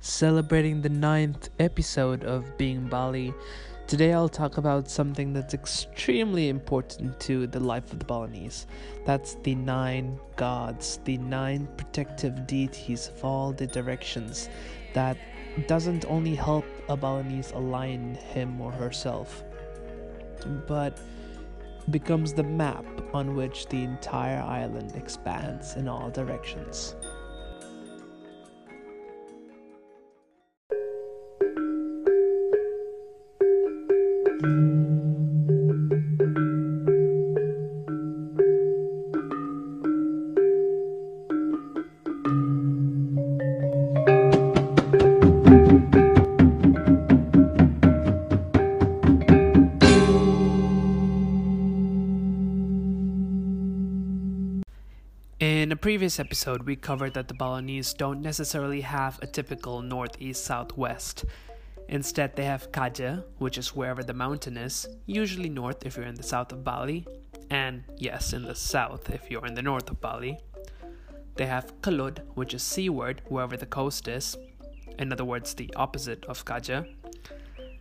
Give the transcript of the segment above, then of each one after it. celebrating the 9th episode of Being Bali. Today I'll talk about something that's extremely important to the life of the Balinese. That's the 9 gods, the 9 protective deities of all the directions that doesn't only help a Balinese align him or herself, but becomes the map on which the entire island expands in all directions. In a previous episode, we covered that the Balinese don't necessarily have a typical northeast-southwest. Instead, they have Kaja, which is wherever the mountain is, usually north if you're in the south of Bali, and yes, in the south if you're in the north of Bali. They have Kalud, which is seaward, wherever the coast is, in other words, the opposite of Kaja.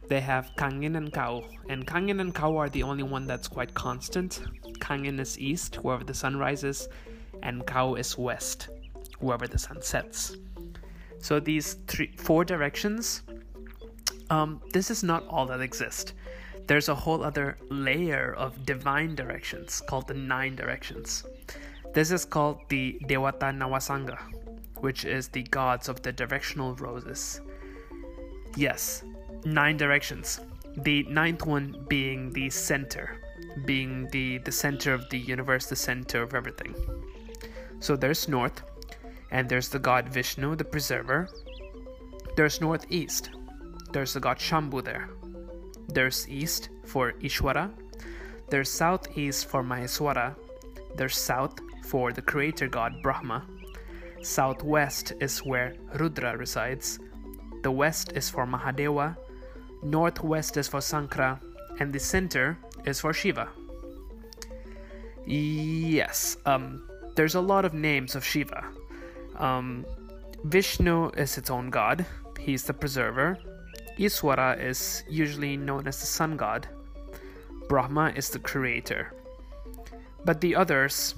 They have Kangin and Kangin and Kau are the only one that's quite constant. Kangin is east, wherever the sun rises, and Kau is west, wherever the sun sets. So these four directions, this is not all that exists. There's a whole other layer of divine directions called the 9 directions. This is called the Dewata Nawasanga, which is the gods of the directional roses. Yes, 9 directions. The 9th one being the center, being the center of the universe, the center of everything. So there's north, and there's the god Vishnu, the preserver. There's northeast, there's the god Shambhu there. There's east for Ishwara. There's southeast for Maheshwara. There's south for the creator god Brahma. Southwest is where Rudra resides. The west is for Mahadeva. Northwest is for Shankara. And the center is for Shiva. Yes, there's a lot of names of Shiva. Vishnu is its own god. He's the preserver. Ishwara is usually known as the sun god. Brahma is the creator. But the others,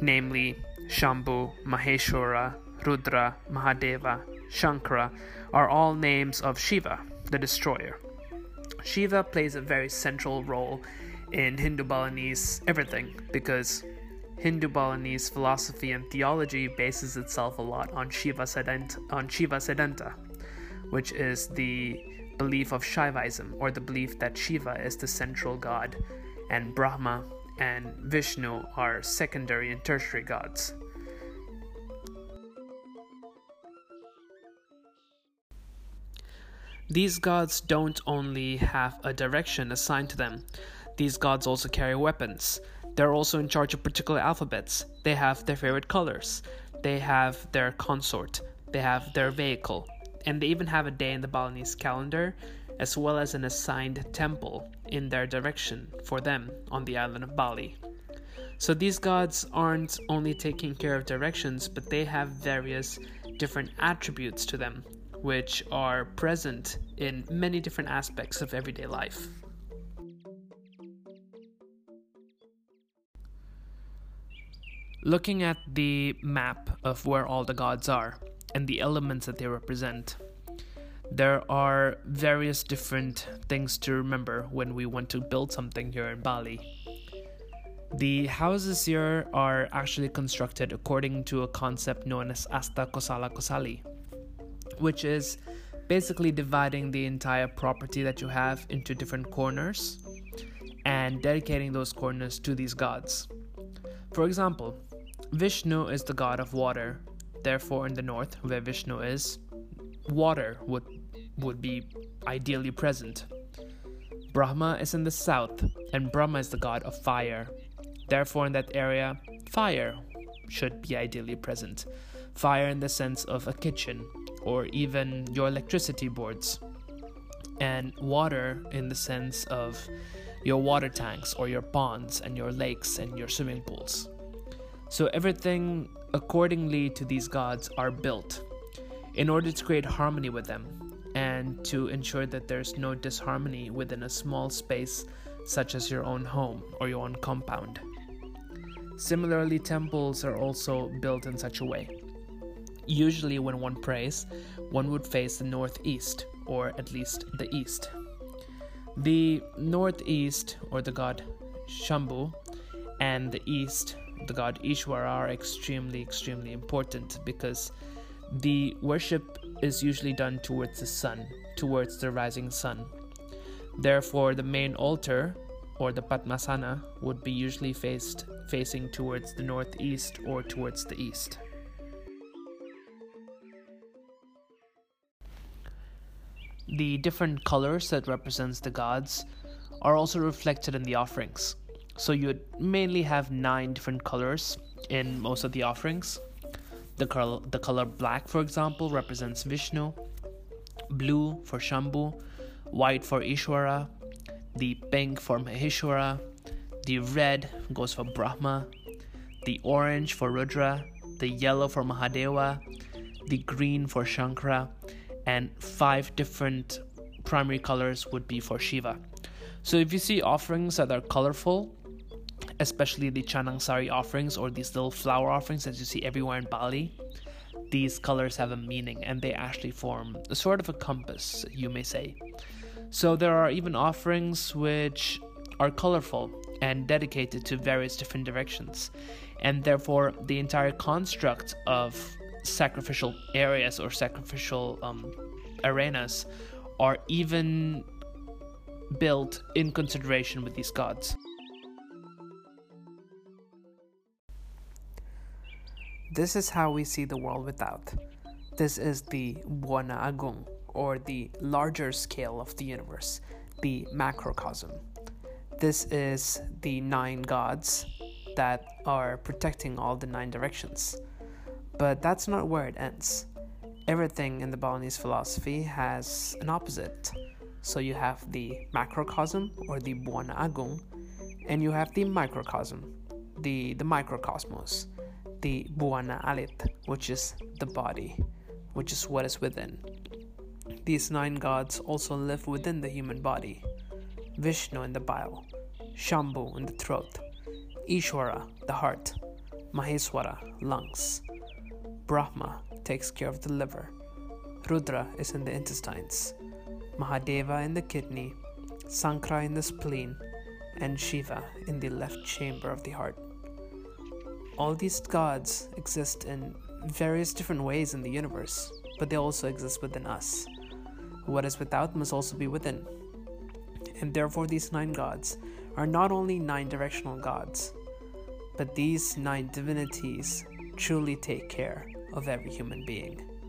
namely Shambhu, Maheshwara, Rudra, Mahadeva, Shankara, are all names of Shiva, the destroyer. Shiva plays a very central role in Hindu Balinese everything because Hindu Balinese philosophy and theology bases itself a lot on Shiva Siddhanta, which is the belief of Shaivism, or the belief that Shiva is the central god, and Brahma and Vishnu are secondary and tertiary gods. These gods don't only have a direction assigned to them. These gods also carry weapons. They're also in charge of particular alphabets. They have their favorite colors. They have their consort. They have their vehicle. And they even have a day in the Balinese calendar, as well as an assigned temple in their direction for them on the island of Bali. So these gods aren't only taking care of directions, but they have various different attributes to them, which are present in many different aspects of everyday life. Looking at the map of where all the gods are and the elements that they represent, there are various different things to remember when we want to build something here in Bali. The houses here are actually constructed according to a concept known as Asta Kosala Kosali, which is basically dividing the entire property that you have into different corners and dedicating those corners to these gods. For example, Vishnu is the god of water, therefore in the north, where Vishnu is, water would be ideally present. Brahma is in the south, and Brahma is the god of fire, therefore in that area, fire should be ideally present. Fire in the sense of a kitchen, or even your electricity boards, and water in the sense of your water tanks or your ponds and your lakes and your swimming pools. So everything accordingly to these gods are built. in order to create harmony with them and to ensure that there's no disharmony within a small space such as your own home or your own compound. Similarly, temples are also built in such a way. Usually when one prays, one would face the northeast, or at least the east. The northeast, or the god Shambhu, and the east, the god Ishwara, are extremely, extremely important because the worship is usually done towards the sun, towards the rising sun. Therefore, the main altar, or the Patmasana, would be usually facing towards the northeast or towards the east. The different colors that represents the gods are also reflected in the offerings. So you'd mainly have 9 different colors in most of the offerings. The color black, for example, represents Vishnu, blue for Shambhu, white for Ishwara, the pink for Maheshwara, the red goes for Brahma, the orange for Rudra, the yellow for Mahadeva, the green for Shankara, and 5 different primary colors would be for Shiva. So if you see offerings that are colorful, especially the Chanang Sari offerings or these little flower offerings that you see everywhere in Bali, these colors have a meaning and they actually form a sort of a compass, you may say. So there are even offerings which are colorful and dedicated to various different directions, and therefore the entire construct of sacrificial areas or sacrificial arenas are even built in consideration with these gods. This is how we see the world without. This is the Buana Agung, or the larger scale of the universe, the macrocosm. This is the 9 gods that are protecting all the 9 directions. But that's not where it ends. Everything in the Balinese philosophy has an opposite. So you have the macrocosm, or the Buana Agung, and you have the microcosm, the microcosmos, the Buana Alit, which is the body, which is what is within. These 9 gods also live within the human body. Vishnu in the bile, Shambhu in the throat, Ishwara, the heart, Maheshwara, lungs. Brahma takes care of the liver, Rudra is in the intestines, Mahadeva in the kidney, Shankara in the spleen, and Shiva in the left chamber of the heart. All these gods exist in various different ways in the universe, but they also exist within us. What is without must also be within. And therefore these 9 gods are not only 9 directional gods, but these 9 divinities truly take care of every human being.